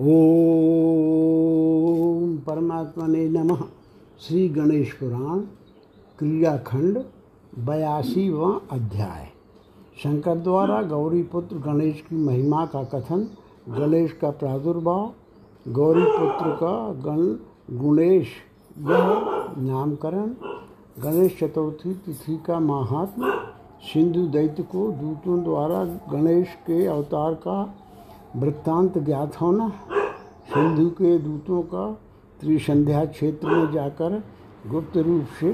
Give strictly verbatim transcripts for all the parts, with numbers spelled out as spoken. ओम परमात्मने नमः। श्री गणेश पुराण क्रियाखंड बयासीवां अध्याय। शंकर द्वारा गौरी पुत्र गणेश की महिमा का कथन, गणेश का प्रादुर्भाव, गौरी पुत्र का गण गुणेश यह नामकरण, गणेश चतुर्थी तिथि का महात्म्य, सिंधु दैत्य को दूतों द्वारा गणेश के अवतार का वृत्तांत ज्ञात होना, सिंधु के दूतों का त्रिसंध्या क्षेत्र में जाकर गुप्त रूप से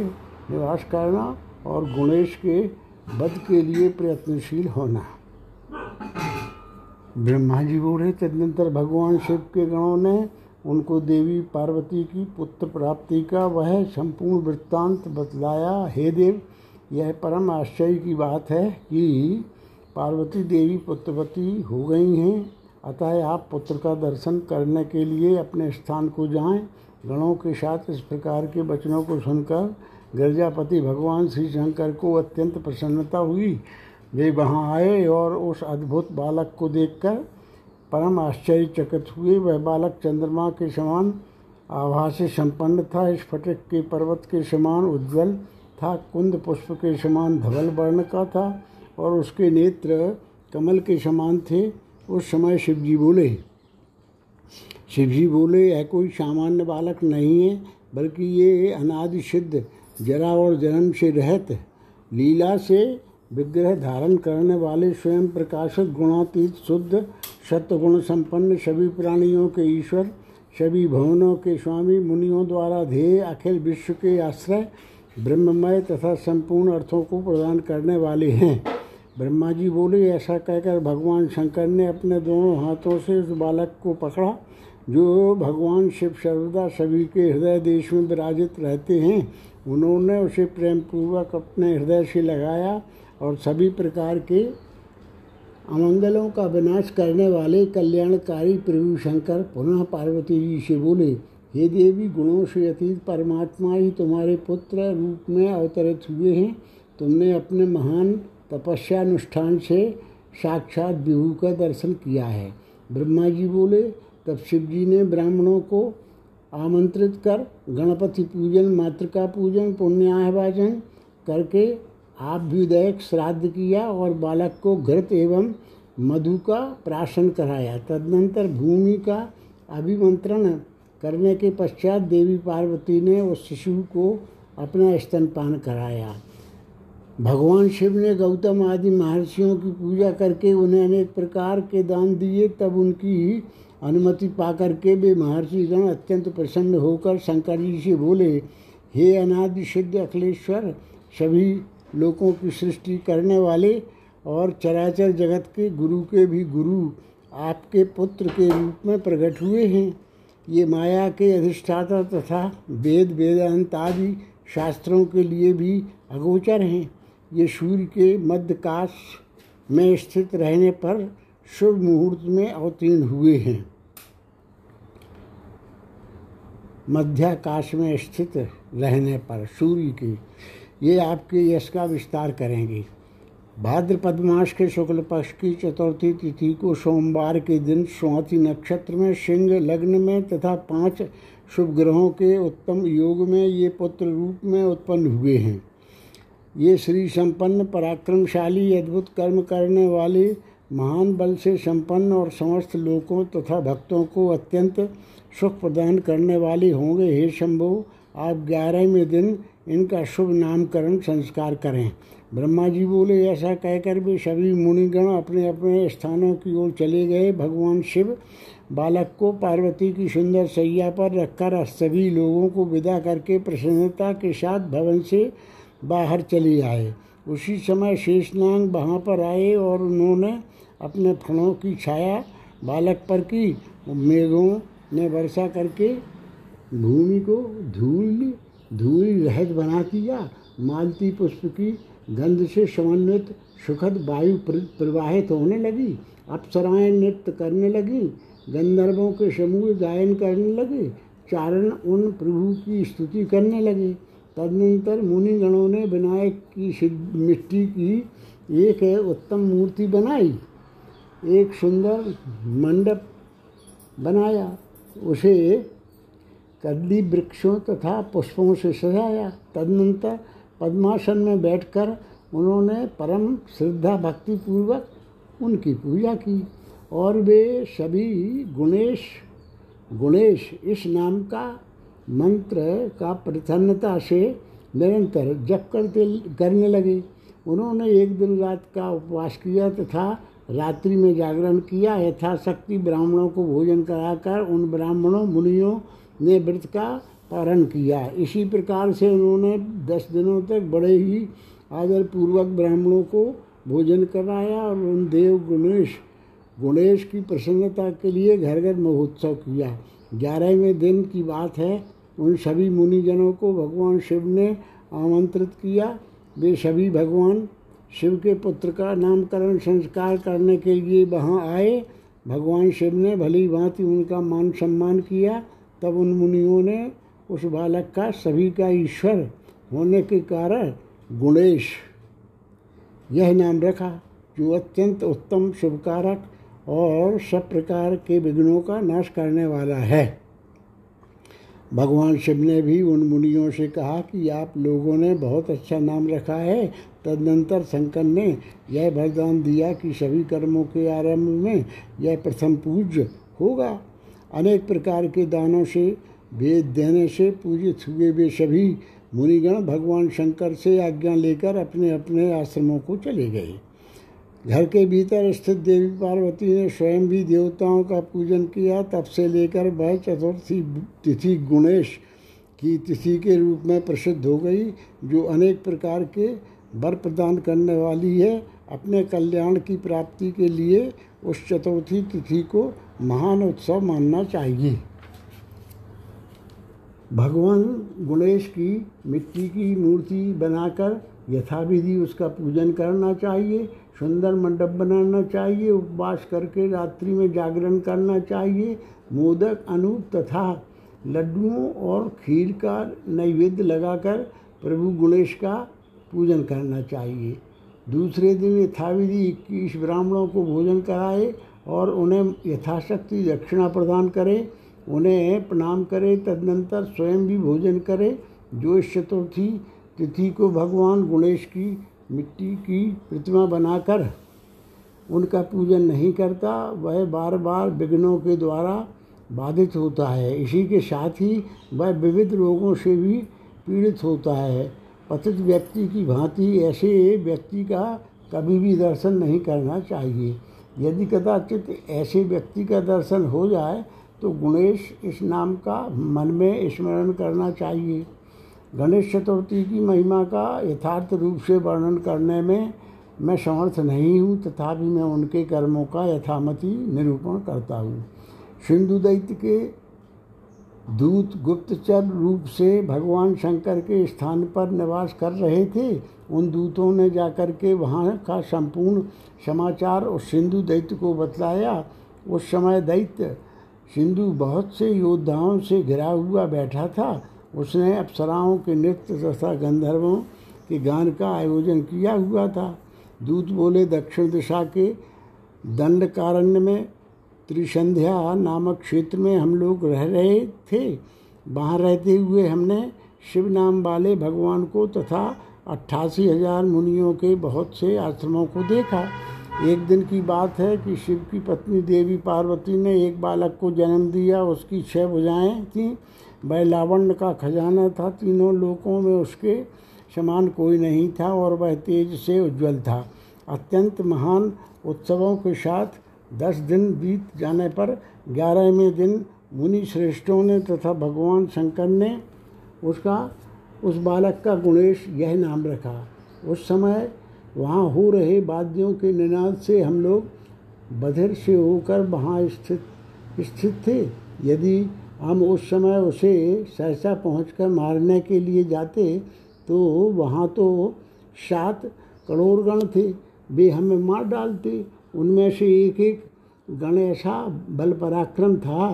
निवास करना और गणेश के वध के लिए प्रयत्नशील होना। ब्रह्मा जी बोले, तदनंतर भगवान शिव के गणों ने उनको देवी पार्वती की पुत्र प्राप्ति का वह संपूर्ण वृत्तांत बतलाया। हे देव, यह परम आश्चर्य की बात है कि पार्वती देवी पुत्रवती हो गई हैं, अतः आप पुत्र का दर्शन करने के लिए अपने स्थान को जाएं। गणों के साथ इस प्रकार के वचनों को सुनकर गिरजापति भगवान श्री शंकर को अत्यंत प्रसन्नता हुई। वे वहां आए और उस अद्भुत बालक को देखकर परम आश्चर्यचकित हुए। वह बालक चंद्रमा के समान आभा से संपन्न था, स्फटिक के पर्वत के समान उज्ज्वल था, कुंद पुष्प के समान धवल वर्ण का था और उसके नेत्र कमल के समान थे। उस समय शिवजी बोले शिवजी बोले यह कोई सामान्य बालक नहीं है, बल्कि ये अनादि सिद्ध, जरा और जन्म से रहत, लीला से विग्रह धारण करने वाले, स्वयं प्रकाशित, गुणातीत, शुद्ध, सत्वगुण संपन्न, सभी प्राणियों के ईश्वर, सभी भवनों के स्वामी, मुनियों द्वारा ध्येय, अखिल विश्व के आश्रय, ब्रह्ममय तथा संपूर्ण अर्थों को प्रदान करने वाले हैं। ब्रह्मा जी बोले, ऐसा कहकर भगवान शंकर ने अपने दोनों हाथों से उस बालक को पकड़ा जो भगवान शिव सर्वदा सभी के हृदय देश में विराजित रहते हैं। उन्होंने उसे प्रेमपूर्वक अपने हृदय से लगाया और सभी प्रकार के अमंगलों का विनाश करने वाले कल्याणकारी प्रभु शंकर पुनः पार्वती जी से बोले, हे देवी, गुणों से अतीत परमात्मा ही तुम्हारे पुत्र रूप में अवतरित हुए हैं। तुमने अपने महान तपस्या अनुष्ठान से साक्षात विभु का दर्शन किया है। ब्रह्मा जी बोले, तब शिव जी ने ब्राह्मणों को आमंत्रित कर गणपति पूजन, मातृका पूजन, पुण्याहवाचन करके आभ्युदयक श्राद्ध किया और बालक को घृत एवं मधु का प्राशन कराया। तदनंतर भूमि का अभिमंत्रण करने के पश्चात देवी पार्वती ने उस शिशु को अपना स्तनपान कराया। भगवान शिव ने गौतम आदि महर्षियों की पूजा करके उन्हें अनेक प्रकार के दान दिए। तब उनकी अनुमति पाकर के वे महर्षिगण अत्यंत प्रसन्न होकर शंकर जी से बोले, हे अनादि सिद्ध अखिलेश्वर, सभी लोगों की सृष्टि करने वाले और चराचर जगत के गुरु के भी गुरु आपके पुत्र के रूप में प्रकट हुए हैं। ये माया के अधिष्ठाता तथा वेद वेदांत आदि शास्त्रों के लिए भी अगोचर हैं। ये सूर्य के मध्यकाश में स्थित रहने पर शुभ मुहूर्त में अवतीर्ण हुए हैं। मध्याकाश में स्थित रहने पर सूर्य के ये आपके यश का विस्तार करेंगे। भाद्रपद मास के शुक्ल पक्ष की चतुर्थी तिथि को सोमवार के दिन स्वाति नक्षत्र में, सिंह लग्न में तथा पांच शुभ ग्रहों के उत्तम योग में ये पुत्र रूप में उत्पन्न हुए हैं। ये श्री संपन्न, पराक्रमशाली, अद्भुत कर्म करने वाले, महान बल से संपन्न और समस्त लोकों तथा भक्तों को अत्यंत सुख प्रदान करने वाले होंगे। हे शंभो, आप ग्यारहवें दिन इनका शुभ नामकरण संस्कार करें। ब्रह्मा जी बोले, ऐसा कहकर भी सभी मुनिगण अपने अपने स्थानों की ओर चले गए। भगवान शिव बालक को पार्वती की सुंदर सैया पर रखकर सभी लोगों को विदा करके प्रसन्नता के साथ भवन से बाहर चले आए। उसी समय शेषनाग वहाँ पर आए और उन्होंने अपने फणों की छाया बालक पर की। मेघों ने वर्षा करके भूमि को धूल धूल रहित बना दिया। मालती पुष्प की गंध से समन्वित सुखद वायु प्रवाहित होने लगी। अप्सराएं नृत्य करने लगीं, गंधर्वों के समूह गायन करने लगे, चारण उन प्रभु की स्तुति करने लगे। तदनंतर मुनिगणों ने विनायक की मिट्टी की एक उत्तम मूर्ति बनाई, एक सुंदर मंडप बनाया, उसे कंदी वृक्षों तथा पुष्पों से सजाया। तदनंतर पद्मासन में बैठकर उन्होंने परम श्रद्धा भक्ति पूर्वक उनकी पूजा की और वे सभी गणेश गणेश इस नाम का मंत्र का प्रसन्नता से निरंतर जप करते करने लगे। उन्होंने एक दिन रात का उपवास किया तथा रात्रि में जागरण किया। यथाशक्ति ब्राह्मणों को भोजन कराकर उन ब्राह्मणों मुनियों ने व्रत का पारण किया। इसी प्रकार से उन्होंने दस दिनों तक बड़े ही आदरपूर्वक ब्राह्मणों को भोजन कराया और उन देव गणेश गणेश की प्रसन्नता के लिए घर घर महोत्सव किया। ग्यारहवें दिन की बात है, उन सभी मुनिजनों को भगवान शिव ने आमंत्रित किया। वे सभी भगवान शिव के पुत्र का नामकरण संस्कार करने के लिए वहाँ आए। भगवान शिव ने भली भांति उनका मान सम्मान किया। तब उन मुनियों ने उस बालक का सभी का ईश्वर होने के कारण गणेश यह नाम रखा, जो अत्यंत उत्तम शुभकारक और सब प्रकार के विघ्नों का नाश करने वाला है। भगवान शिव ने भी उन मुनियों से कहा कि आप लोगों ने बहुत अच्छा नाम रखा है। तदनंतर शंकर ने यह वरदान दिया कि सभी कर्मों के आरंभ में यह प्रथम पूज्य होगा। अनेक प्रकार के दानों से भेद देने से पूजित हुए वे सभी मुनिगण भगवान शंकर से आज्ञा लेकर अपने अपने आश्रमों को चले गए। घर के भीतर स्थित देवी पार्वती ने स्वयं भी देवताओं का पूजन किया। तब से लेकर वह चतुर्थी तिथि गणेश की तिथि के रूप में प्रसिद्ध हो गई, जो अनेक प्रकार के वर प्रदान करने वाली है। अपने कल्याण की प्राप्ति के लिए उस चतुर्थी तिथि को महान उत्सव मानना चाहिए। भगवान गणेश की मिट्टी की मूर्ति बनाकर यथाविधि उसका पूजन करना चाहिए। सुंदर मंडप बनाना चाहिए। उपवास करके रात्रि में जागरण करना चाहिए। मोदक, अनूप तथा लड्डुओं और खीर का नैवेद्य लगाकर प्रभु गणेश का पूजन करना चाहिए। दूसरे दिन यथाविधि इक्कीस ब्राह्मणों को भोजन कराए और उन्हें यथाशक्ति दक्षिणा प्रदान करें, उन्हें प्रणाम करें। तदनंतर स्वयं भी भोजन करें। जो इस चतुर्थी तिथि को भगवान गणेश की मिट्टी की प्रतिमा बनाकर उनका पूजन नहीं करता, वह बार बार विघ्नों के द्वारा बाधित होता है। इसी के साथ ही वह विविध रोगों से भी पीड़ित होता है। पतित व्यक्ति की भांति ऐसे व्यक्ति का कभी भी दर्शन नहीं करना चाहिए। यदि कदाचित ऐसे व्यक्ति का दर्शन हो जाए तो गणेश इस नाम का मन में स्मरण करना चाहिए। गणेश चतुर्थी की महिमा का यथार्थ रूप से वर्णन करने में मैं समर्थ नहीं हूँ, तथापि मैं उनके कर्मों का यथामति निरूपण करता हूँ। सिंधु दैत्य के दूत गुप्तचर रूप से भगवान शंकर के स्थान पर निवास कर रहे थे। उन दूतों ने जाकर के वहाँ का संपूर्ण समाचार उस सिंधु दैत्य को बतलाया। उस समय दैत्य सिंधु बहुत से योद्धाओं से घिरा हुआ बैठा था। उसने अप्सराओं के नृत्य तथा गंधर्वों के गान का आयोजन किया हुआ था। दूत बोले, दक्षिण दिशा के दंडकारण्य में त्रिसंध्या नामक क्षेत्र में हम लोग रह रहे थे। वहाँ रहते हुए हमने शिव नाम वाले भगवान को तथा अट्ठासी हजार मुनियों के बहुत से आश्रमों को देखा। एक दिन की बात है कि शिव की पत्नी देवी पार्वती ने एक बालक को जन्म दिया। उसकी छह भुजाएँ थीं, वह लावण्य का खजाना था। तीनों लोकों में उसके समान कोई नहीं था और वह तेज से उज्ज्वल था। अत्यंत महान उत्सवों के साथ दस दिन बीत जाने पर ग्यारहवें दिन मुनि श्रेष्ठों ने तथा भगवान शंकर ने उसका उस बालक का गणेश यह नाम रखा। उस समय वहाँ हो रहे वाद्यों के निनाद से हम लोग बधिर से होकर वहाँ स्थित स्थित थे। यदि हम उस समय उसे सहसा पहुंचकर मारने के लिए जाते तो वहाँ तो सात करोड़गण थे, वे हमें मार डालते। उनमें से एक एक गण ऐसा बल पराक्रम था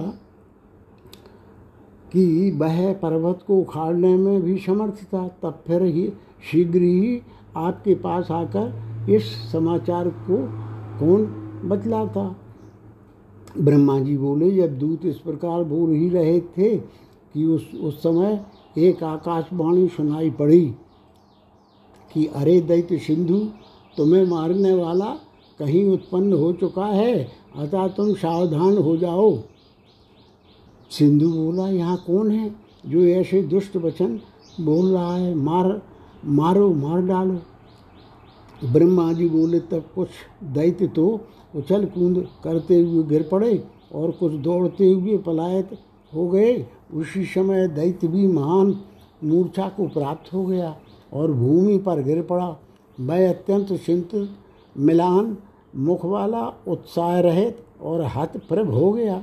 कि वह पर्वत को उखाड़ने में भी समर्थ था। तब फिर ही शीघ्र ही आपके पास आकर इस समाचार को कौन बतलाता। ब्रह्मा जी बोले, जब दूत इस प्रकार बोल ही रहे थे कि उस उस समय एक आकाशवाणी सुनाई पड़ी कि अरे दैत्य सिंधु, तुम्हें मारने वाला कहीं उत्पन्न हो चुका है, अतः तुम सावधान हो जाओ। सिंधु बोला, यहाँ कौन है जो ऐसे दुष्ट वचन बोल रहा है, मार मारो मार डालो। ब्रह्मा जी बोले, तब कुछ दैत्य तो उछल कूद करते हुए गिर पड़े और कुछ दौड़ते हुए पलायत हो गए। उसी समय दैत्य भी महान मूर्छा को प्राप्त हो गया और भूमि पर गिर पड़ा। मैं अत्यंत चिंतित, मिलान मुख वाला, उत्साह रहित और हतप्रभ हो गया।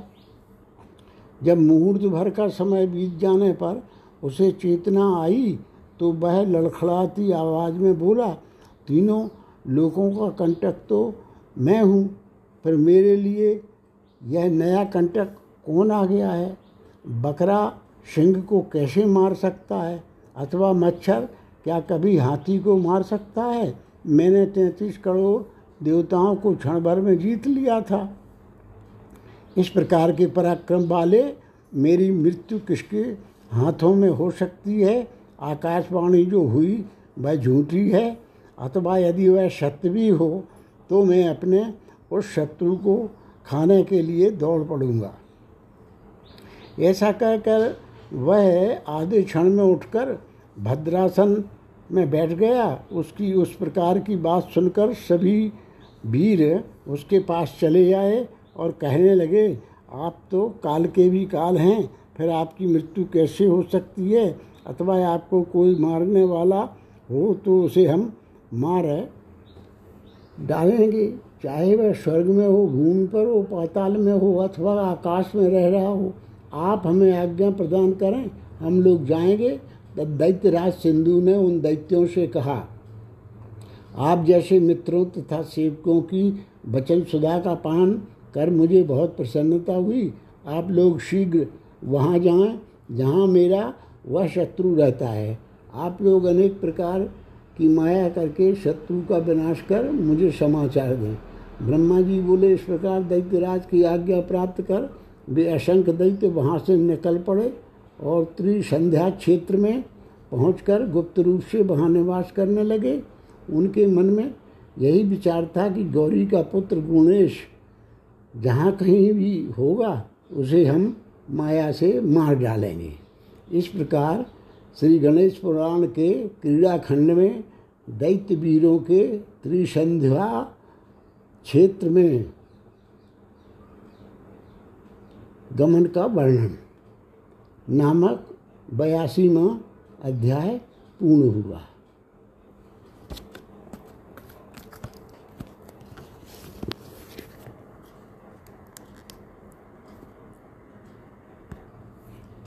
जब मुहूर्त भर का समय बीत जाने पर उसे चेतना आई तो वह लड़खड़ाती आवाज़ में बोला, तीनों लोगों का कंटक तो मैं हूँ, फिर मेरे लिए यह नया कंटक कौन आ गया है? बकरा सिंह को कैसे मार सकता है, अथवा मच्छर क्या कभी हाथी को मार सकता है? मैंने तैंतीस करोड़ देवताओं को क्षण भर में जीत लिया था। इस प्रकार के पराक्रम वाले, मेरी मृत्यु किसके हाथों में हो सकती है? आकाशवाणी जो हुई वह झूठी है, अथवा यदि वह सत्य भी हो तो मैं अपने उस शत्रु को खाने के लिए दौड़ पड़ूंगा। ऐसा कहकर वह आधे क्षण में उठकर भद्रासन में बैठ गया। उसकी उस प्रकार की बात सुनकर सभी वीर उसके पास चले आए और कहने लगे, आप तो काल के भी काल हैं, फिर आपकी मृत्यु कैसे हो सकती है? अथवा आपको कोई मारने वाला हो तो उसे हम मार डालेंगे, चाहे वह स्वर्ग में हो, भूमि पर हो, पाताल में हो, अथवा आकाश में रह रहा हो। आप हमें आज्ञा प्रदान करें, हम लोग जाएंगे। तब दैत्यराज सिंधु ने उन दैत्यों से कहा, आप जैसे मित्रों तथा सेवकों की वचन सुधा का पान कर मुझे बहुत प्रसन्नता हुई। आप लोग शीघ्र वहाँ जाएं जहाँ मेरा वह शत्रु रहता है। आप लोग अनेक प्रकार की माया करके शत्रु का विनाश कर मुझे समाचार दें। ब्रह्मा जी बोले, इस प्रकार दैत्यराज की आज्ञा प्राप्त कर वे असंख्य दैत्य वहाँ से निकल पड़े और त्रिसंध्या क्षेत्र में पहुंचकर गुप्त रूप से वहाँ निवास करने लगे। उनके मन में यही विचार था कि गौरी का पुत्र गणेश जहाँ कहीं भी होगा उसे हम माया से मार डालेंगे। इस प्रकार श्री गणेश पुराण के क्रीड़ा खंड में दैत्य वीरों के त्रिसंध्या क्षेत्र में गमन का वर्णन नामक बयासीवां अध्याय पूर्ण हुआ।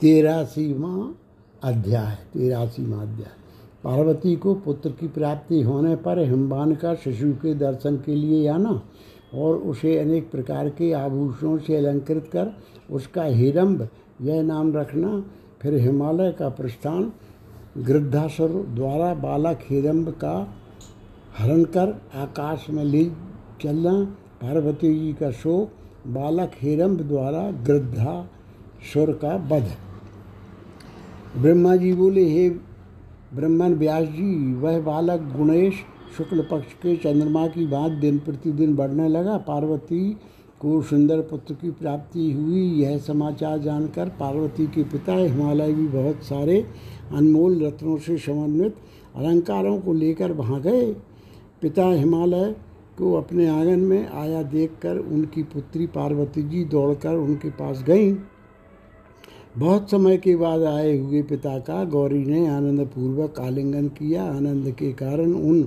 तेरासीवां अध्याय तेरासीवां अध्याय पार्वती को पुत्र की प्राप्ति होने पर हिमवान का शिशु के दर्शन के लिए आना और उसे अनेक प्रकार के आभूषणों से अलंकृत कर उसका हिरंब यह नाम रखना। फिर हिमालय का प्रस्थान, गृद्धासुर द्वारा बालक हिरंब का हरण कर आकाश में ले चलना, पार्वती जी का शोक, बालक हिरंब द्वारा गृद्धासुर का वध। ब्रह्मा जी बोले, हे ब्रह्मन व्यास जी, वह बालक गणेश शुक्ल पक्ष के चंद्रमा की बात दिन प्रतिदिन बढ़ने लगा। पार्वती को सुंदर पुत्र की प्राप्ति हुई। यह समाचार जानकर पार्वती के पिता हिमालय भी बहुत सारे अनमोल रत्नों से समन्वित अलंकारों को लेकर वहाँ गए। पिता हिमालय को अपने आंगन में आया देखकर उनकी पुत्री पार्वती जी दौड़कर उनके पास गईं। बहुत समय के बाद आए हुए पिता का गौरी ने आनंदपूर्वक आलिंगन किया। आनंद के कारण उन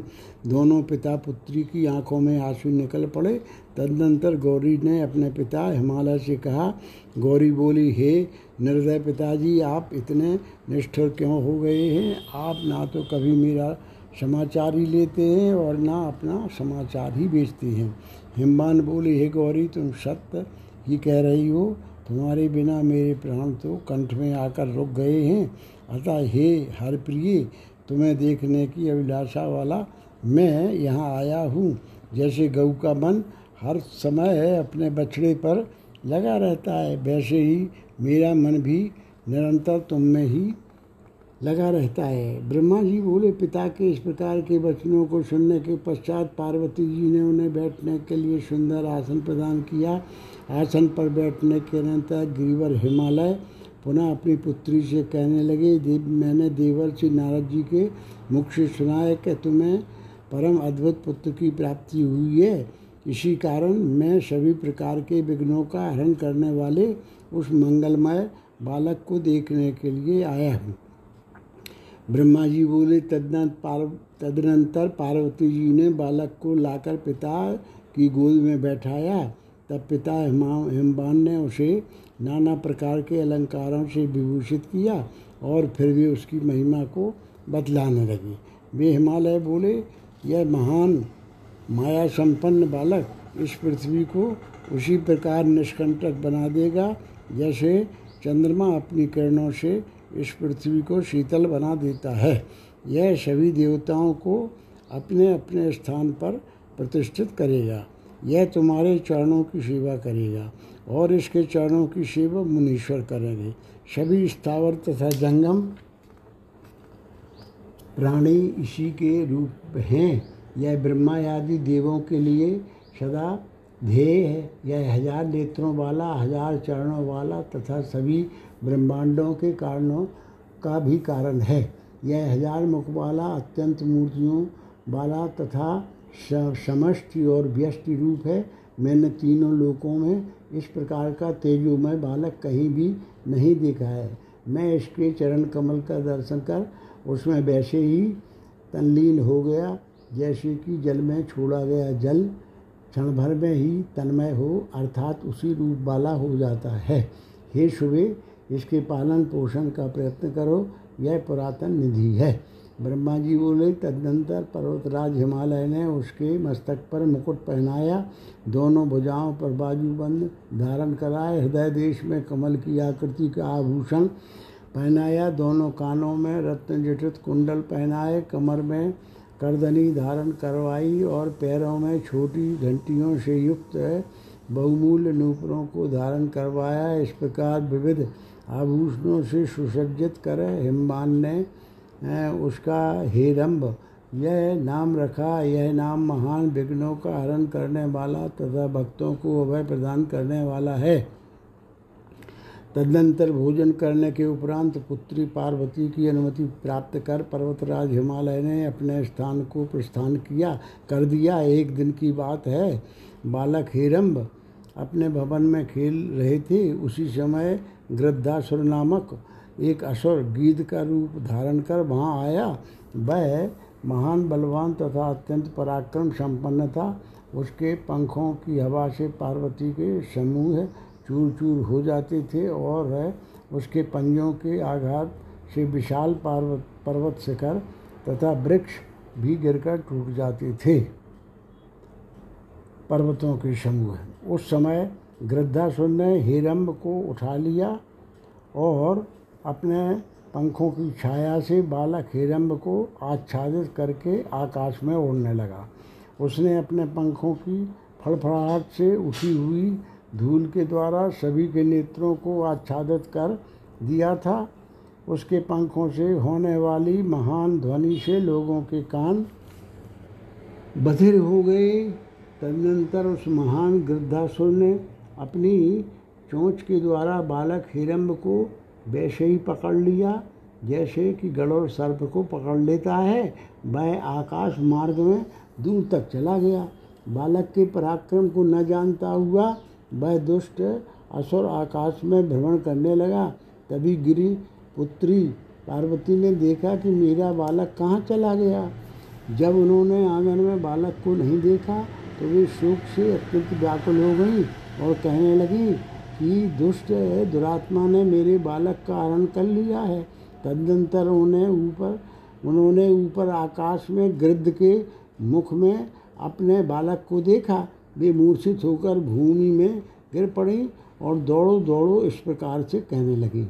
दोनों पिता पुत्री की आंखों में आंसू निकल पड़े। तदनंतर गौरी ने अपने पिता हिमालय से कहा। गौरी बोली, हे निर्दय पिताजी, आप इतने निष्ठुर क्यों हो गए हैं? आप ना तो कभी मेरा समाचार ही लेते हैं और ना अपना समाचार ही बेचते हैं। हिमवान बोले, हे गौरी, तुम सत्य ही कह रही हो। तुम्हारे बिना मेरे प्राण तो कंठ में आकर रुक गए हैं। अतः हे हरप्रिय, तुम्हें देखने की अभिलाषा वाला मैं यहाँ आया हूँ। जैसे गऊ का मन हर समय अपने बछड़े पर लगा रहता है, वैसे ही मेरा मन भी निरंतर तुम में ही लगा रहता है। ब्रह्मा जी बोले, पिता के इस प्रकार के वचनों को सुनने के पश्चात पार्वती जी ने उन्हें बैठने के लिए सुंदर आसन प्रदान किया। आसन पर बैठने के अनंतर ग्रीवर हिमालय पुनः अपनी पुत्री से कहने लगे, देव मैंने देवर श्री नारद जी के मुख से सुना है कि तुम्हें परम अद्भुत पुत्र की प्राप्ति हुई है। इसी कारण मैं सभी प्रकार के विघ्नों का हरण करने वाले उस मंगलमय बालक को देखने के लिए आया हूँ। ब्रह्मा जी बोले, तदनंतर पार्व तदनंतर पार्वती जी ने बालक को लाकर पिता की गोद में बैठाया। तब पिता हिमवान ने उसे नाना प्रकार के अलंकारों से विभूषित किया और फिर भी उसकी महिमा को बतलाने लगे। वे हिमालय बोले, यह महान माया संपन्न बालक इस पृथ्वी को उसी प्रकार निष्कंटक बना देगा जैसे चंद्रमा अपनी किरणों से इस पृथ्वी को शीतल बना देता है। यह सभी देवताओं को अपने अपने स्थान पर प्रतिष्ठित करेगा। यह तुम्हारे चरणों की सेवा करेगा और इसके चरणों की सेवा मुनीश्वर करेंगे। सभी स्थावर तथा जंगम प्राणी इसी के रूप हैं। यह ब्रह्मा आदि देवों के लिए सदा ध्येय है। यह हजार नेत्रों वाला, हजार चरणों वाला तथा सभी ब्रह्मांडों के कारणों का भी कारण है। यह हजार मुख वाला, अत्यंत मूर्तियों वाला तथा समष्टि और व्यष्टि रूप है। मैंने तीनों लोकों में इस प्रकार का तेजोमय बालक कहीं भी नहीं देखा है। मैं इसके चरण कमल का दर्शन कर उसमें वैसे ही तल्लीन हो गया जैसे कि जल में छोड़ा गया जल क्षण भर में ही तन्मय हो अर्थात उसी रूप वाला हो जाता है। हे शुभे, इसके पालन पोषण का प्रयत्न करो, यह पुरातन निधि है। ब्रह्मा जी बोले, तदनंतर पर्वतराज हिमालय ने उसके मस्तक पर मुकुट पहनाया, दोनों भुजाओं पर बाजूबंद धारण कराए, हृदय देश में कमल की आकृति का आभूषण पहनाया, दोनों कानों में रत्नजटित कुंडल पहनाए, कमर में करदनी धारण करवाई और पैरों में छोटी घंटियों से युक्त बहुमूल्य नूपुरों को धारण करवाया। इस प्रकार विविध आभूषणों से सुसज्जित कर हिमवान ने उसका हेरम्ब यह नाम रखा। यह नाम महान विघ्नों का हरण करने वाला तथा भक्तों को अभय प्रदान करने वाला है। तदनंतर भोजन करने के उपरांत पुत्री पार्वती की अनुमति प्राप्त कर पर्वतराज हिमालय ने अपने स्थान को प्रस्थान किया कर दिया। एक दिन की बात है, बालक हेरम्ब अपने भवन में खेल रहे थे। उसी समय गृद्धासुर नामक एक असुर गीध का रूप धारण कर वहाँ आया। वह महान बलवान तथा अत्यंत पराक्रम संपन्न था। उसके पंखों की हवा से पार्वती के समूह चूर चूर हो जाते थे और उसके पंजों के आघात से विशाल पार्वत पर्वत शिखर तथा वृक्ष भी गिरकर टूट जाते थे पर्वतों के समूह। उस समय गृद्धासुर ने हेरम्ब को उठा लिया और अपने पंखों की छाया से बालक हेरम्ब को आच्छादित करके आकाश में उड़ने लगा। उसने अपने पंखों की फड़फड़ाहट से उठी हुई धूल के द्वारा सभी के नेत्रों को आच्छादित कर दिया था। उसके पंखों से होने वाली महान ध्वनि से लोगों के कान बधिर हो गए। तदनंतर उस महान गृद्धासुर ने अपनी चोंच के द्वारा बालक हिरम्ब को वैसे ही पकड़ लिया जैसे कि गरुड़ सर्प को पकड़ लेता है। वह आकाश मार्ग में दूर तक चला गया। बालक के पराक्रम को न जानता हुआ वह दुष्ट असुर आकाश में भ्रमण करने लगा। तभी गिरी पुत्री पार्वती ने देखा कि मेरा बालक कहाँ चला गया। जब उन्होंने आंगन में बालक को नहीं देखा तो वे शोक से अत्यंत व्याकुल हो गई और कहने लगी कि दुष्ट दुरात्मा ने मेरे बालक का हरण कर लिया है। तदनंतर उन्हें ऊपर उन्होंने ऊपर आकाश में गृद्ध के मुख में अपने बालक को देखा। वे मूर्छित होकर भूमि में गिर पड़ी और दौड़ो दौड़ो इस प्रकार से कहने लगी,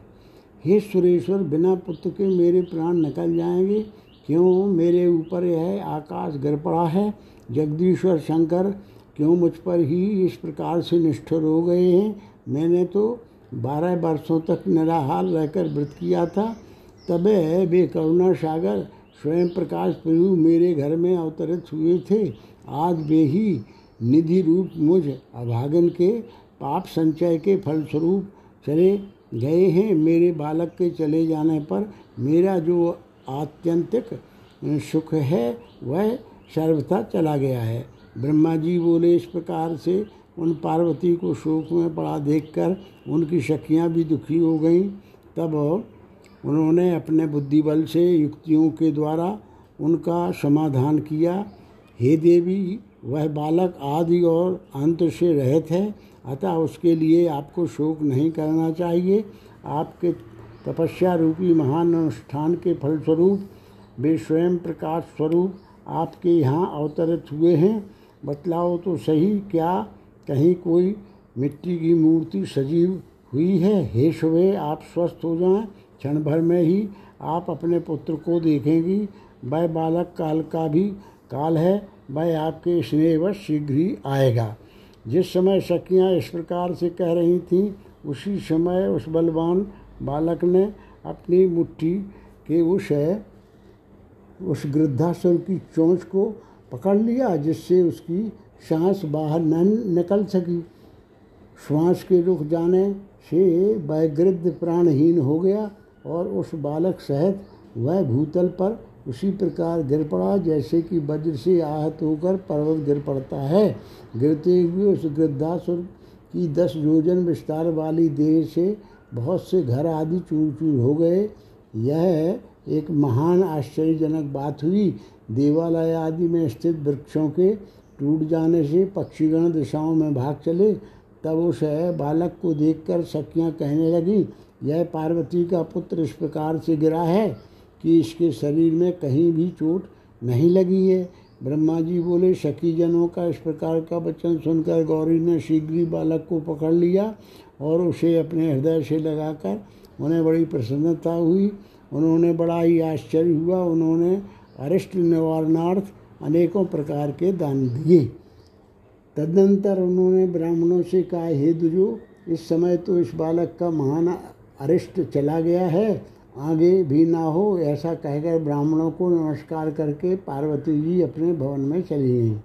हे सुरेश्वर, बिना पुत्र के मेरे प्राण निकल जाएंगे, क्यों मेरे ऊपर यह आकाश गिर पड़ा है? जगदीश्वर शंकर, क्यों मुझ पर ही इस प्रकार से निष्ठुर हो गए हैं? मैंने तो बारह वर्षों तक निराहार रहकर व्रत किया था। तबे वे करुणा सागर स्वयं प्रकाश प्रभु मेरे घर में अवतरित हुए थे। आज वे ही निधि रूप मुझ अभागन के पाप संचय के फलस्वरूप चले गए हैं। मेरे बालक के चले जाने पर मेरा जो आत्यंतिक सुख है वह सर्वथा चला गया है। ब्रह्मा जी बोले, इस प्रकार से उन पार्वती को शोक में पड़ा देखकर उनकी शक्तियाँ भी दुखी हो गईं। तब उन्होंने अपने बुद्धिबल से युक्तियों के द्वारा उनका समाधान किया। हे देवी, वह बालक आदि और अंत से रहित है, अतः उसके लिए आपको शोक नहीं करना चाहिए। आपके तपस्या रूपी महान अनुष्ठान के फलस्वरूप वे स्वयं प्रकाश स्वरूप आपके यहाँ अवतरित हुए हैं। बतलाओ तो सही, क्या कहीं कोई मिट्टी की मूर्ति सजीव हुई है? हे शुभे, आप स्वस्थ हो जाएं। क्षण भर में ही आप अपने पुत्र को देखेंगी। वह बालक काल का भी काल है, वह आपके स्नेहवश शीघ्र ही आएगा। जिस समय सखियाँ इस प्रकार से कह रही थीं, उसी समय उस बलवान बालक ने अपनी मुट्ठी के उस उस गृद्धासुर की चोंच को पकड़ लिया, जिससे उसकी सांस बाहर न निकल सकी। श्वास के रुक जाने से वह गृद्ध प्राणहीन हो गया और उस बालक सहित वह भूतल पर उसी प्रकार गिर पड़ा जैसे कि वज्र से आहत होकर पर्वत गिर पड़ता है। गिरते हुए उस गृद्धासुर की दस योजन विस्तार वाली देह से बहुत से घर आदि चूर चूर हो गए। यह एक महान आश्चर्यजनक बात हुई। देवालय आदि में स्थित वृक्षों के टूट जाने से पक्षीगण दिशाओं में भाग चले। तब उस बालक को देखकर सखियाँ कहने लगीं, यह पार्वती का पुत्र इस प्रकार से गिरा है कि इसके शरीर में कहीं भी चोट नहीं लगी है। ब्रह्मा जी बोले, सखीजनों का इस प्रकार का वचन सुनकर गौरी ने शीघ्र ही बालक को पकड़ लिया और उसे अपने हृदय से लगाकर उन्हें बड़ी प्रसन्नता हुई। उन्होंने बड़ा ही आश्चर्य हुआ। उन्होंने अरिष्ट निवारणार्थ अनेकों प्रकार के दान दिए। तदनंतर उन्होंने ब्राह्मणों से कहा, हे दुजो, इस समय तो इस बालक का महान अरिष्ट चला गया है, आगे भी ना हो। ऐसा कहकर ब्राह्मणों को नमस्कार करके पार्वती जी अपने भवन में चली गईं।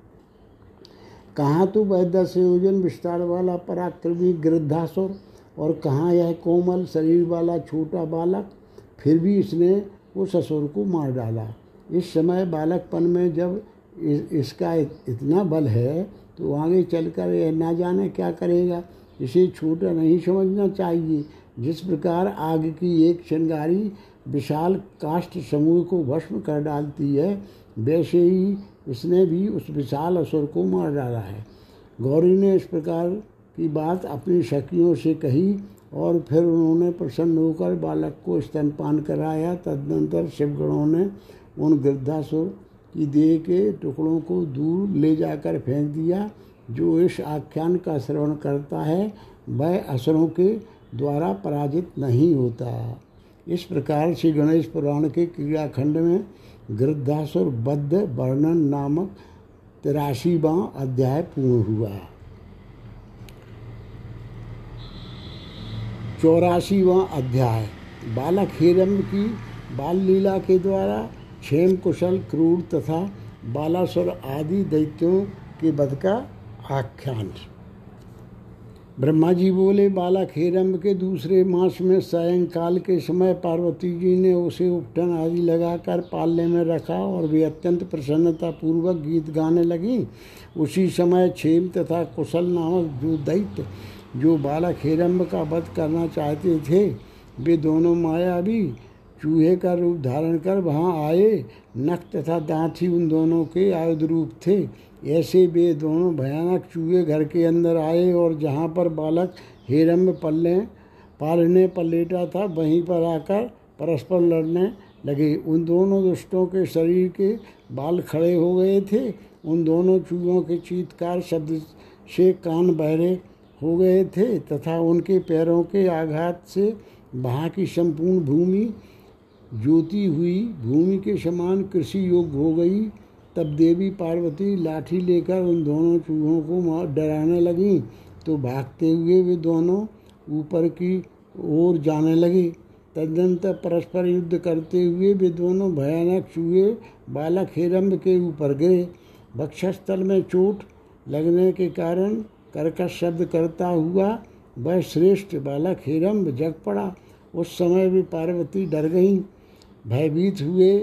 कहाँ तो वह दस योजन विस्तार वाला पराक्रमी गृद्धासुर और कहाँ यह कोमल शरीर वाला छोटा बालक, फिर भी इसने उस असुर को मार डाला। इस समय बालकपन में जब इसका इतना बल है तो आगे चलकर यह ना जाने क्या करेगा। इसे छोटा नहीं समझना चाहिए। जिस प्रकार आग की एक चिंगारी विशाल काष्ठ समूह को भस्म कर डालती है, वैसे ही इसने भी उस विशाल असुर को मार डाला है। गौरी ने इस प्रकार की बात अपनी सखियों से कही और फिर उन्होंने प्रसन्न होकर बालक को स्तनपान कराया। तदनंतर शिवगणों ने उन गृद्धासुर की देह के टुकड़ों को दूर ले जाकर फेंक दिया। जो इस आख्यान का श्रवण करता है वह असुरों के द्वारा पराजित नहीं होता। इस प्रकार श्री गणेश पुराण के क्रियाखंड में गृद्धासुर बद्ध वर्णन नामक तिरासीवां अध्याय पूर्ण हुआ। चौरासीवां अध्याय बालक हेरम्ब की बाल लीला के द्वारा क्षेम कुशल क्रूर तथा बालासुर आदि दैत्यों के वध का आख्यान। ब्रह्मा जी बोले, बालक हेरम्ब के दूसरे मास में सायंकाल के समय पार्वती जी ने उसे उपटन आदि लगाकर पालने में रखा और वे अत्यंत प्रसन्नतापूर्वक गीत गाने लगीं। उसी समय क्षेम तथा कुशल नामक जो दैत्य जो बालक हेरम्ब का वध करना चाहते थे, वे दोनों मायावी चूहे का रूप धारण कर वहाँ आए। नख तथा दाँत ही उन दोनों के आयुध रूप थे। ऐसे वे दोनों भयानक चूहे घर के अंदर आए और जहाँ पर बालक हेरम्ब पलने पालने पर लेटा था वहीं पर आकर परस्पर लड़ने लगे। उन दोनों दुष्टों के शरीर के बाल खड़े हो गए थे। उन दोनों चूहों के चीत्कार शब्द से कान बहरे हो गए थे तथा उनके पैरों के आघात से वहाँ की संपूर्ण भूमि जोती हुई भूमि के समान कृषि योग्य हो गई। तब देवी पार्वती लाठी लेकर उन दोनों चूहों को डराने लगीं। तो भागते हुए वे दोनों ऊपर की ओर जाने लगे। तदनंतर परस्पर युद्ध करते हुए वे दोनों भयानक चूहे बालक हेरम्ब के ऊपर गिरे। वक्षस्थल में चोट लगने के कारण कर्कश शब्द करता हुआ वह श्रेष्ठ बालक हेरम्ब जग पड़ा। उस समय भी पार्वती डर गईं। भयभीत हुए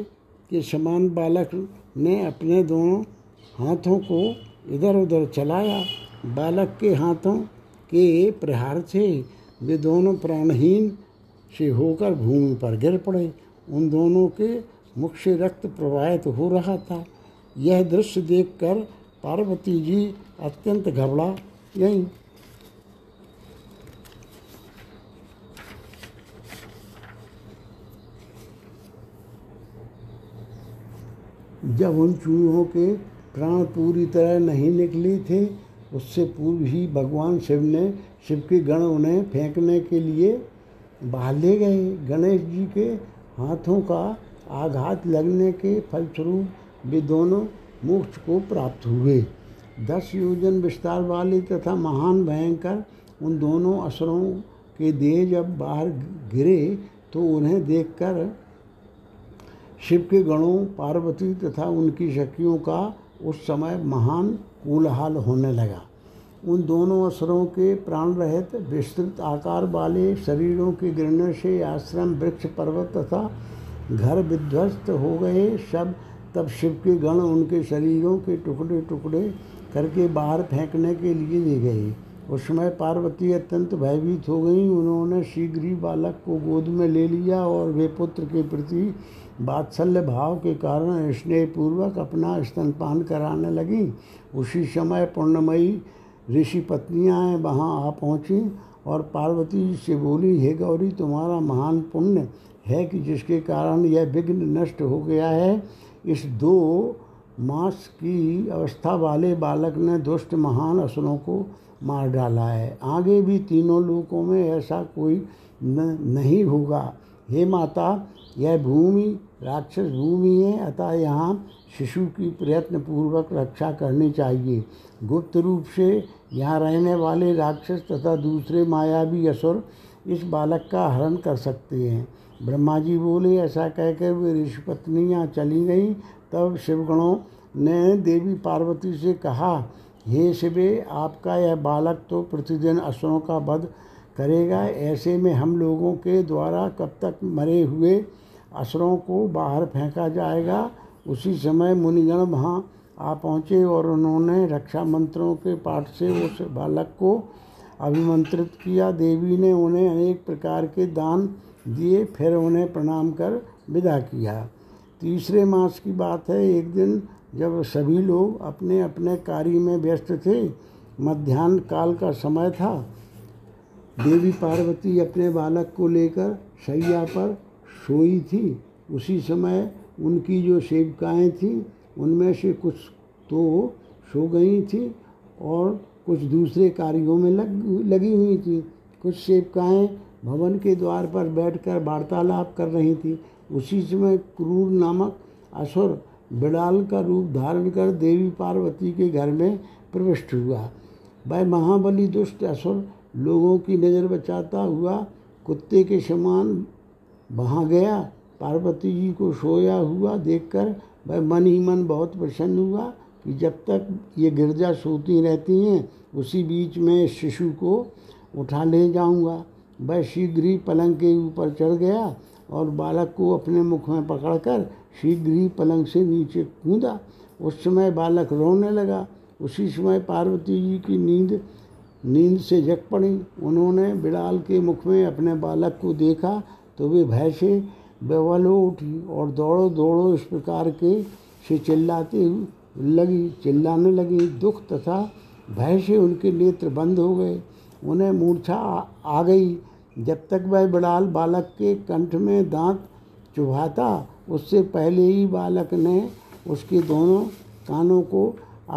कि समान बालक ने अपने दोनों हाथों को इधर उधर चलाया। बालक के हाथों के प्रहार से वे दोनों प्राणहीन से होकर भूमि पर गिर पड़े। उन दोनों के मुख से रक्त प्रवाहित हो रहा था। यह दृश्य देखकर पार्वती जी अत्यंत घबरा गईं। जब उन चूहों के प्राण पूरी तरह नहीं निकले थे, उससे पूर्व ही भगवान शिव ने शिव के गण उन्हें फेंकने के लिए बाहर ले गए। गणेश जी के हाथों का आघात लगने के फलस्वरूप वे दोनों मोक्ष को प्राप्त हुए। दस योजन विस्तार वाले तथा महान भयंकर उन दोनों असुरों के देह जब बाहर गिरे तो उन्हें देखकर शिव के गणों, पार्वती तथा उनकी शक्तियों का उस समय महान कोलाहल होने लगा। उन दोनों असुरों के प्राण रहित विस्तृत आकार वाले शरीरों के गिरने से आश्रम, वृक्ष, पर्वत तथा घर विध्वस्त हो गए। सब तब शिव के गण उनके शरीरों के टुकड़े टुकड़े करके बाहर फेंकने के लिए ले गए। उस समय पार्वती अत्यंत भयभीत हो गईं। उन्होंने शीघ्र ही बालक को गोद में ले लिया और वे पुत्र के प्रति वात्सल्य भाव के कारण स्नेहपूर्वक अपना स्तनपान कराने लगीं। उसी समय पूर्णमयी ऋषि पत्नियाँ वहाँ आ पहुँची और पार्वती से बोली, हे गौरी, तुम्हारा महान पुण्य है कि जिसके कारण यह विघ्न नष्ट हो गया है। इस दो मास की अवस्था वाले बालक ने दुष्ट महान असुरों को मार डाला है। आगे भी तीनों लोकों में ऐसा कोई न, नहीं होगा। हे माता, यह भूमि राक्षस भूमि है, अतः यहाँ शिशु की प्रयत्न पूर्वक रक्षा करनी चाहिए। गुप्त रूप से यहाँ रहने वाले राक्षस तथा दूसरे मायावी असुर इस बालक का हरण कर सकते हैं। ब्रह्मा जी बोले। ऐसा कहकर वे ऋषि पत्नियाँ चली गईं। तब शिवगणों ने देवी पार्वती से कहा, हे शिवे, आपका यह बालक तो प्रतिदिन असुरों का वध करेगा। ऐसे में हम लोगों के द्वारा कब तक मरे हुए असुरों को बाहर फेंका जाएगा। उसी समय मुनिगण वहाँ आ पहुँचे और उन्होंने रक्षा मंत्रों के पाठ से उस बालक को अभिमंत्रित किया। देवी ने उन्हें अनेक प्रकार के दान दिए, फिर उन्हें प्रणाम कर विदा किया। तीसरे मास की बात है। एक दिन जब सभी लोग अपने अपने कार्य में व्यस्त थे, मध्यान्ह काल का समय था, देवी पार्वती अपने बालक को लेकर शैया पर सोई थी। उसी समय उनकी जो सेविकाएँ थीं उनमें से कुछ तो सो गई थी और कुछ दूसरे कार्यों में लग लगी हुई थी। कुछ सेविकाएँ भवन के द्वार पर बैठकर वार्तालाप कर रही थी। उसी समय क्रूर नामक असुर बिड़ाल का रूप धारण कर देवी पार्वती के घर में प्रविष्ट हुआ। वह महाबली दुष्ट असुर लोगों की नज़र बचाता हुआ कुत्ते के समान वहाँ गया। पार्वती जी को सोया हुआ देखकर वह मन ही मन बहुत प्रसन्न हुआ कि जब तक ये गिरजा सोती रहती हैं, उसी बीच में शिशु को उठा ले जाऊंगा। वह शीघ्र ही पलंग के ऊपर चढ़ गया और बालक को अपने मुख में पकड़कर शीघ्र ही पलंग से नीचे कूदा। उस समय बालक रोने लगा। उसी समय पार्वती जी की नींद नींद से जग पड़ी। उन्होंने बिड़ाल के मुख में अपने बालक को देखा तो वे भय से बेवल हो उठी और दौड़ो दौड़ो इस प्रकार के से चिल्लाते लगी चिल्लाने लगी। दुख तथा भय से उनके नेत्र बंद हो गए। उन्हें मूर्छा आ गई। जब तक वह बिड़ाल बालक के कंठ में दांत चुभाता, उससे पहले ही बालक ने उसके दोनों कानों को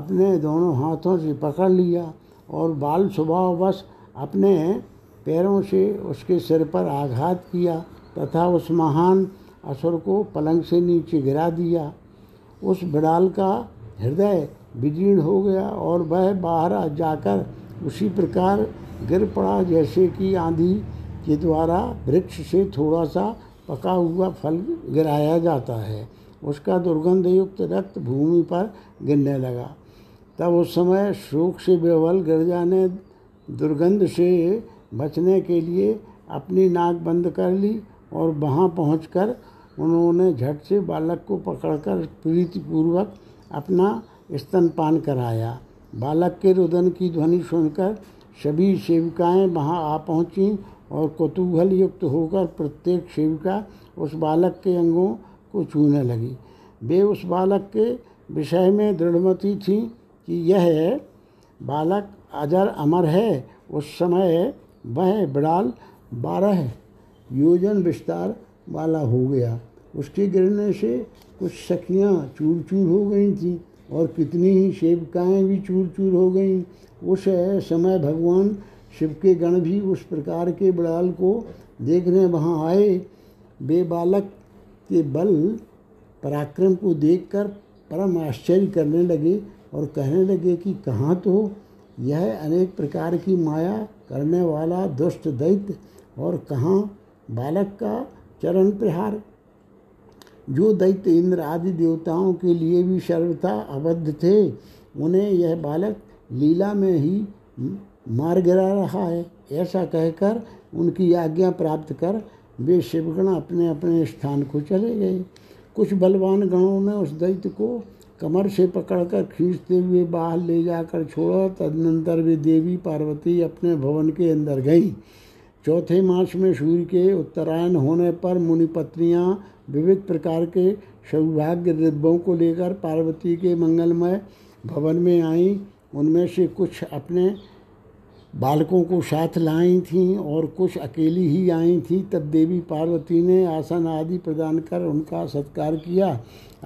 अपने दोनों हाथों से पकड़ लिया और बाल स्वभाववश अपने पैरों से उसके सिर पर आघात किया तथा उस महान असुर को पलंग से नीचे गिरा दिया। उस बिड़ाल का हृदय विदीर्ण हो गया और वह बाहर जाकर उसी प्रकार गिर पड़ा जैसे कि आंधी के द्वारा वृक्ष से थोड़ा सा पका हुआ फल गिराया जाता है। उसका दुर्गंधयुक्त रक्त भूमि पर गिरने लगा। तब उस समय शोक से बेवल गिरजा ने दुर्गंध से बचने के लिए अपनी नाक बंद कर ली और वहाँ पहुँचकर उन्होंने झट से बालक को पकड़कर प्रीतिपूर्वक अपना स्तनपान कराया। बालक के रुदन की ध्वनि सुनकर सभी सेविकाएं वहां आ पहुंचीं और कौतूहल युक्त होकर प्रत्येक सेविका उस बालक के अंगों को छूने लगी। वे उस बालक के विषय में दृढ़मती थीं कि यह बालक अजर अमर है। उस समय वह बिड़ाल बारह योजन विस्तार वाला हो गया। उसके गिरने से कुछ सखियां चूर चूर हो गई थीं और कितनी ही सेविकाएँ भी चूर चूर हो गईं। उस समय भगवान शिव के गण भी उस प्रकार के बिड़ाल को देखने वहाँ आए। वे बालक के बल पराक्रम को देखकर परम आश्चर्य करने लगे और कहने लगे कि कहाँ तो यह अनेक प्रकार की माया करने वाला दुष्ट दैत्य और कहाँ बालक का चरण प्रहार, जो दैत्य इंद्र आदि देवताओं के लिए भी सर्वथा अबद्ध थे, उन्हें यह बालक लीला में ही मार गिरा रहा है। ऐसा कहकर उनकी आज्ञा प्राप्त कर वे शिवगण अपने अपने स्थान को चले गए। कुछ बलवान गणों ने उस दैत्य को कमर से पकड़कर खींचते हुए बाहर ले जाकर छोड़ा। तदनंतर वे देवी पार्वती अपने भवन के अंदर गईं। चौथे मास में सूर्य के उत्तरायण होने पर मुनिपत्नियाँ विविध प्रकार के सौभाग्य द्रव्यों को लेकर पार्वती के मंगलमय भवन में आईं। उनमें से कुछ अपने बालकों को साथ लाई थीं और कुछ अकेली ही आई थीं। तब देवी पार्वती ने आसन आदि प्रदान कर उनका सत्कार किया।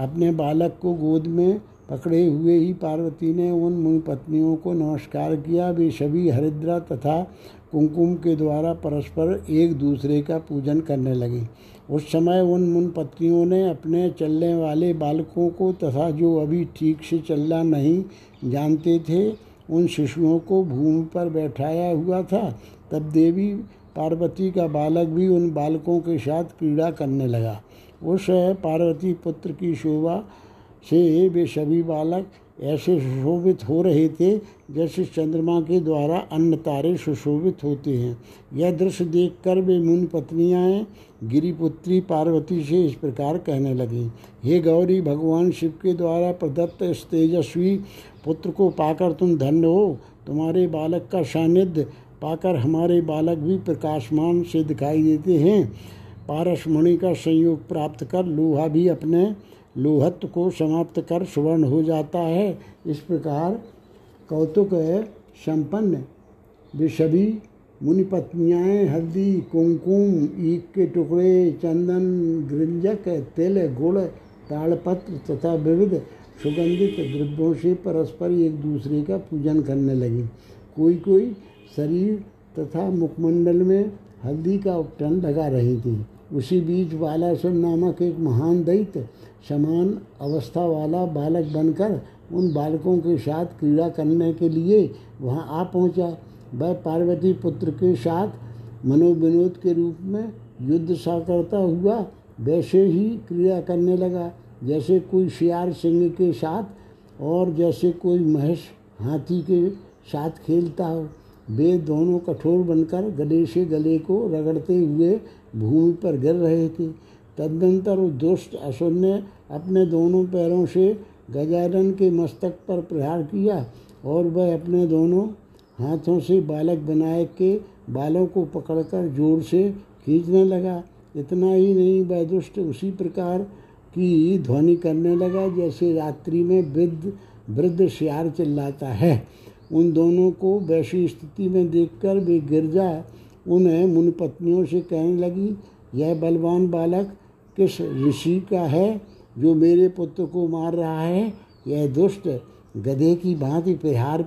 अपने बालक को गोद में पकड़े हुए ही पार्वती ने उन मुनि पत्नियों को नमस्कार किया। वे सभी हरिद्रा तथा कुमकुम के द्वारा परस्पर एक दूसरे का पूजन करने लगी। उस समय उन मुनि पत्नियों ने अपने चलने वाले बालकों को तथा जो अभी ठीक से चलना नहीं जानते थे उन शिशुओं को भूमि पर बैठाया हुआ था। तब देवी पार्वती का बालक भी उन बालकों के साथ क्रीड़ा करने लगा। उस पार्वती पुत्र की शोभा से वे सभी बालक ऐसे सुशोभित हो रहे थे जैसे चंद्रमा के द्वारा अन्य तारे सुशोभित होते हैं। यह दृश्य देखकर वे मुनि पत्नियाँ गिरिपुत्री पार्वती से इस प्रकार कहने लगीं, हे गौरी, भगवान शिव के द्वारा प्रदत्त इस तेजस्वी पुत्र को पाकर तुम धन्य हो। तुम्हारे बालक का सानिध्य पाकर हमारे बालक भी प्रकाशमान से दिखाई देते हैं। पारस मणि का संयोग प्राप्त कर लोहा भी अपने लोहत्व को समाप्त कर सुवर्ण हो जाता है। इस प्रकार कौतुक संपन्न वे सभी मुनिपत्नियाँ हल्दी, कुमकुम, ईख के टुकड़े, चंदन, गृंजक, तिल, गुड़, ताड़पत्र तथा विविध सुगंधित द्रव्यों से परस्पर एक दूसरे का पूजन करने लगी। कोई कोई शरीर तथा मुखमंडल में हल्दी का उपटन लगा रही थी। उसी बीच बालासुर नामक एक महान दैत्य समान अवस्था वाला बालक बनकर उन बालकों के साथ क्रीड़ा करने के लिए वहां आ पहुंचा। वह पार्वती पुत्र के साथ मनोविनोद के रूप में युद्ध सा करता हुआ वैसे ही क्रीड़ा करने लगा जैसे कोई शियार सिंह के साथ और जैसे कोई महेश हाथी के साथ खेलता हो। वे दोनों कठोर बनकर गले से गले को रगड़ते हुए भूमि पर गिर रहे थे। तदनंतर उस दुष्ट असुर ने अपने दोनों पैरों से गजानन के मस्तक पर प्रहार किया और वह अपने दोनों हाथों से बालक बनाए के बालों को पकड़कर जोर से खींचने लगा। इतना ही नहीं, वह दुष्ट उसी प्रकार की ध्वनि करने लगा जैसे रात्रि में वृद्ध वृद्ध श्यार चिल्लाता है। उन दोनों को वैसी स्थिति में देखकर वे गिरजा उन्हें मुनि पत्नियों से कहने लगी, यह बलवान बालक किस ऋषि का है जो मेरे पुत्र को मार रहा है? यह दुष्ट गधे की भांति प्रहार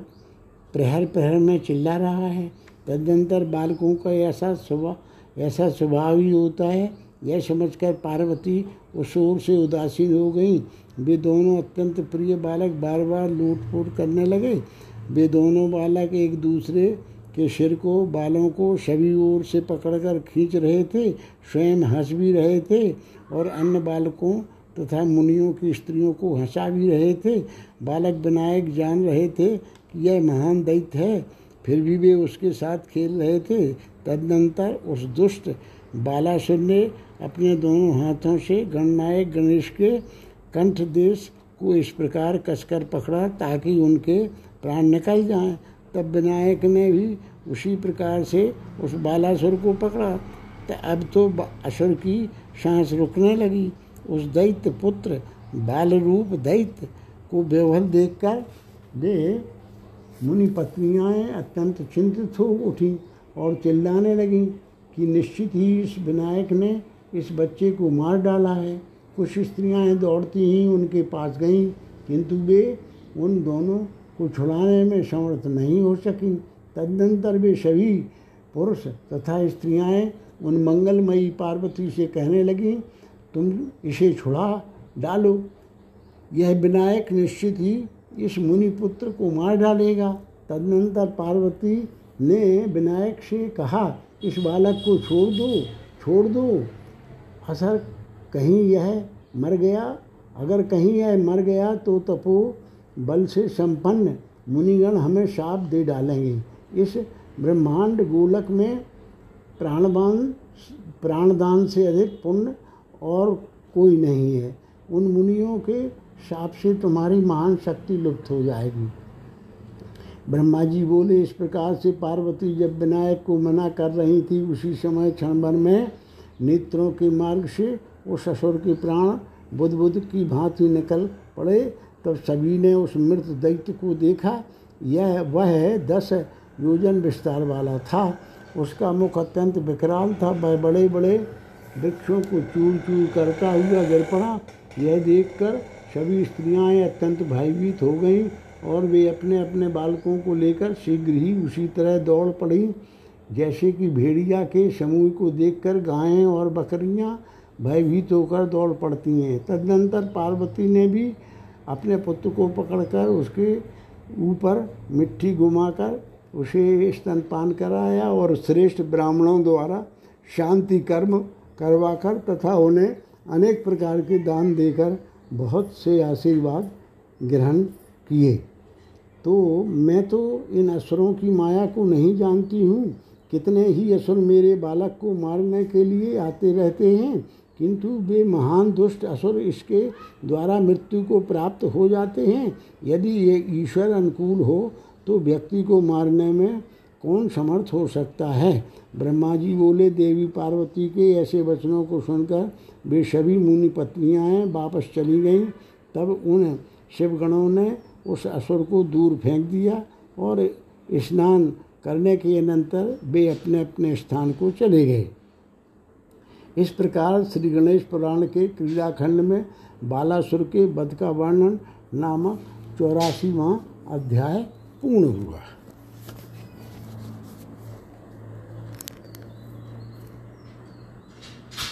प्रहर प्रहर में चिल्ला रहा है। तदनंतर बालकों का ऐसा स्वभाव ऐसा स्वभाव ही होता है। यह समझकर पार्वती उस ओर से उदासीन हो गई। वे दोनों अत्यंत प्रिय बालक बार बार लूट फूट करने लगे। वे दोनों बालक एक दूसरे के सिर को, बालों को सभी ओर से पकड़कर खींच रहे थे, स्वयं हंस भी रहे थे और अन्य बालकों तथा मुनियों की स्त्रियों को हंसा भी रहे थे। बालक विनायक जान रहे थे कि यह महान दैत्य है, फिर भी वे उसके साथ खेल रहे थे। तदनंतर उस दुष्ट बालासुर ने अपने दोनों हाथों से गणनायक गणेश के कंठ देश को इस प्रकार कसकर पकड़ा ताकि उनके प्राण निकल जाएं। तब विनायक ने भी उसी प्रकार से उस बालासुर को पकड़ा। तो अब तो असुर की सांस रुकने लगी। उस दैत्य पुत्र बाल रूप दैत्य को बेवल देखकर वे मुनि पत्नियाँ अत्यंत चिंतित हो उठी और चिल्लाने लगीं कि निश्चित ही इस विनायक ने इस बच्चे को मार डाला है। कुछ स्त्रियाँ दौड़ती ही उनके पास गईं, किंतु वे उन दोनों को छुड़ाने में समर्थ नहीं हो सकीं। तदनंतर वे सभी पुरुष तथा स्त्रियाँ उन मंगलमयी पार्वती से कहने लगीं, तुम इसे छुड़ा डालो, यह विनायक निश्चित ही इस मुनिपुत्र को मार डालेगा। तदनंतर पार्वती ने विनायक से कहा, इस बालक को छोड़ दो, छोड़ दो, असर कहीं यह मर गया, अगर कहीं यह मर गया तो तपो बल से संपन्न मुनिगण हमें शाप दे डालेंगे। इस ब्रह्मांड गोलक में प्राणवान प्राणदान से अधिक पुण्य और कोई नहीं है। उन मुनियों के शाप से तुम्हारी महान शक्ति लुप्त हो जाएगी। ब्रह्मा जी बोले, इस प्रकार से पार्वती जब विनायक को मना कर रही थी, उसी समय क्षण भर में नेत्रों के मार्ग से उस असुर के प्राण बुध बुध की भांति निकल पड़े। तब सभी ने उस मृत दैत्य को देखा। यह वह दस योजन विस्तार वाला था। उसका मुख अत्यंत विकराल था। वह बड़े बड़े वृक्षों को चूर चूर करता हुआ गिर पड़ा। यह देखकर सभी स्त्रियाँ अत्यंत भयभीत हो गईं और वे अपने अपने बालकों को लेकर शीघ्र ही उसी तरह दौड़ पड़ी जैसे कि भेड़िया के समूह को देखकर गायें और बकरियां भयभीत होकर दौड़ पड़ती हैं। तदनंतर पार्वती ने भी अपने पुत्र को पकड़कर उसके ऊपर मिट्टी घुमाकर उसे स्तनपान कराया और श्रेष्ठ ब्राह्मणों द्वारा शांति कर्म करवाकर तथा उन्हें अनेक प्रकार के दान देकर बहुत से आशीर्वाद ग्रहण किए। तो मैं तो इन असुरों की माया को नहीं जानती हूँ। कितने ही असुर मेरे बालक को मारने के लिए आते रहते हैं, किंतु वे महान दुष्ट असुर इसके द्वारा मृत्यु को प्राप्त हो जाते हैं। यदि ये ईश्वर अनुकूल हो तो व्यक्ति को मारने में कौन समर्थ हो सकता है। ब्रह्मा जी बोले, देवी पार्वती के ऐसे वचनों को सुनकर वे सभी मुनि पत्नियाँ वापस चली गईं। तब उन शिवगणों ने उस असुर को दूर फेंक दिया और स्नान करने के अनंतर वे अपने अपने स्थान को चले गए। इस प्रकार श्री गणेश पुराण के क्रीड़ाखंड में बालासुर के वध का वर्णन नामक चौरासीवां अध्याय पूर्ण हुआ।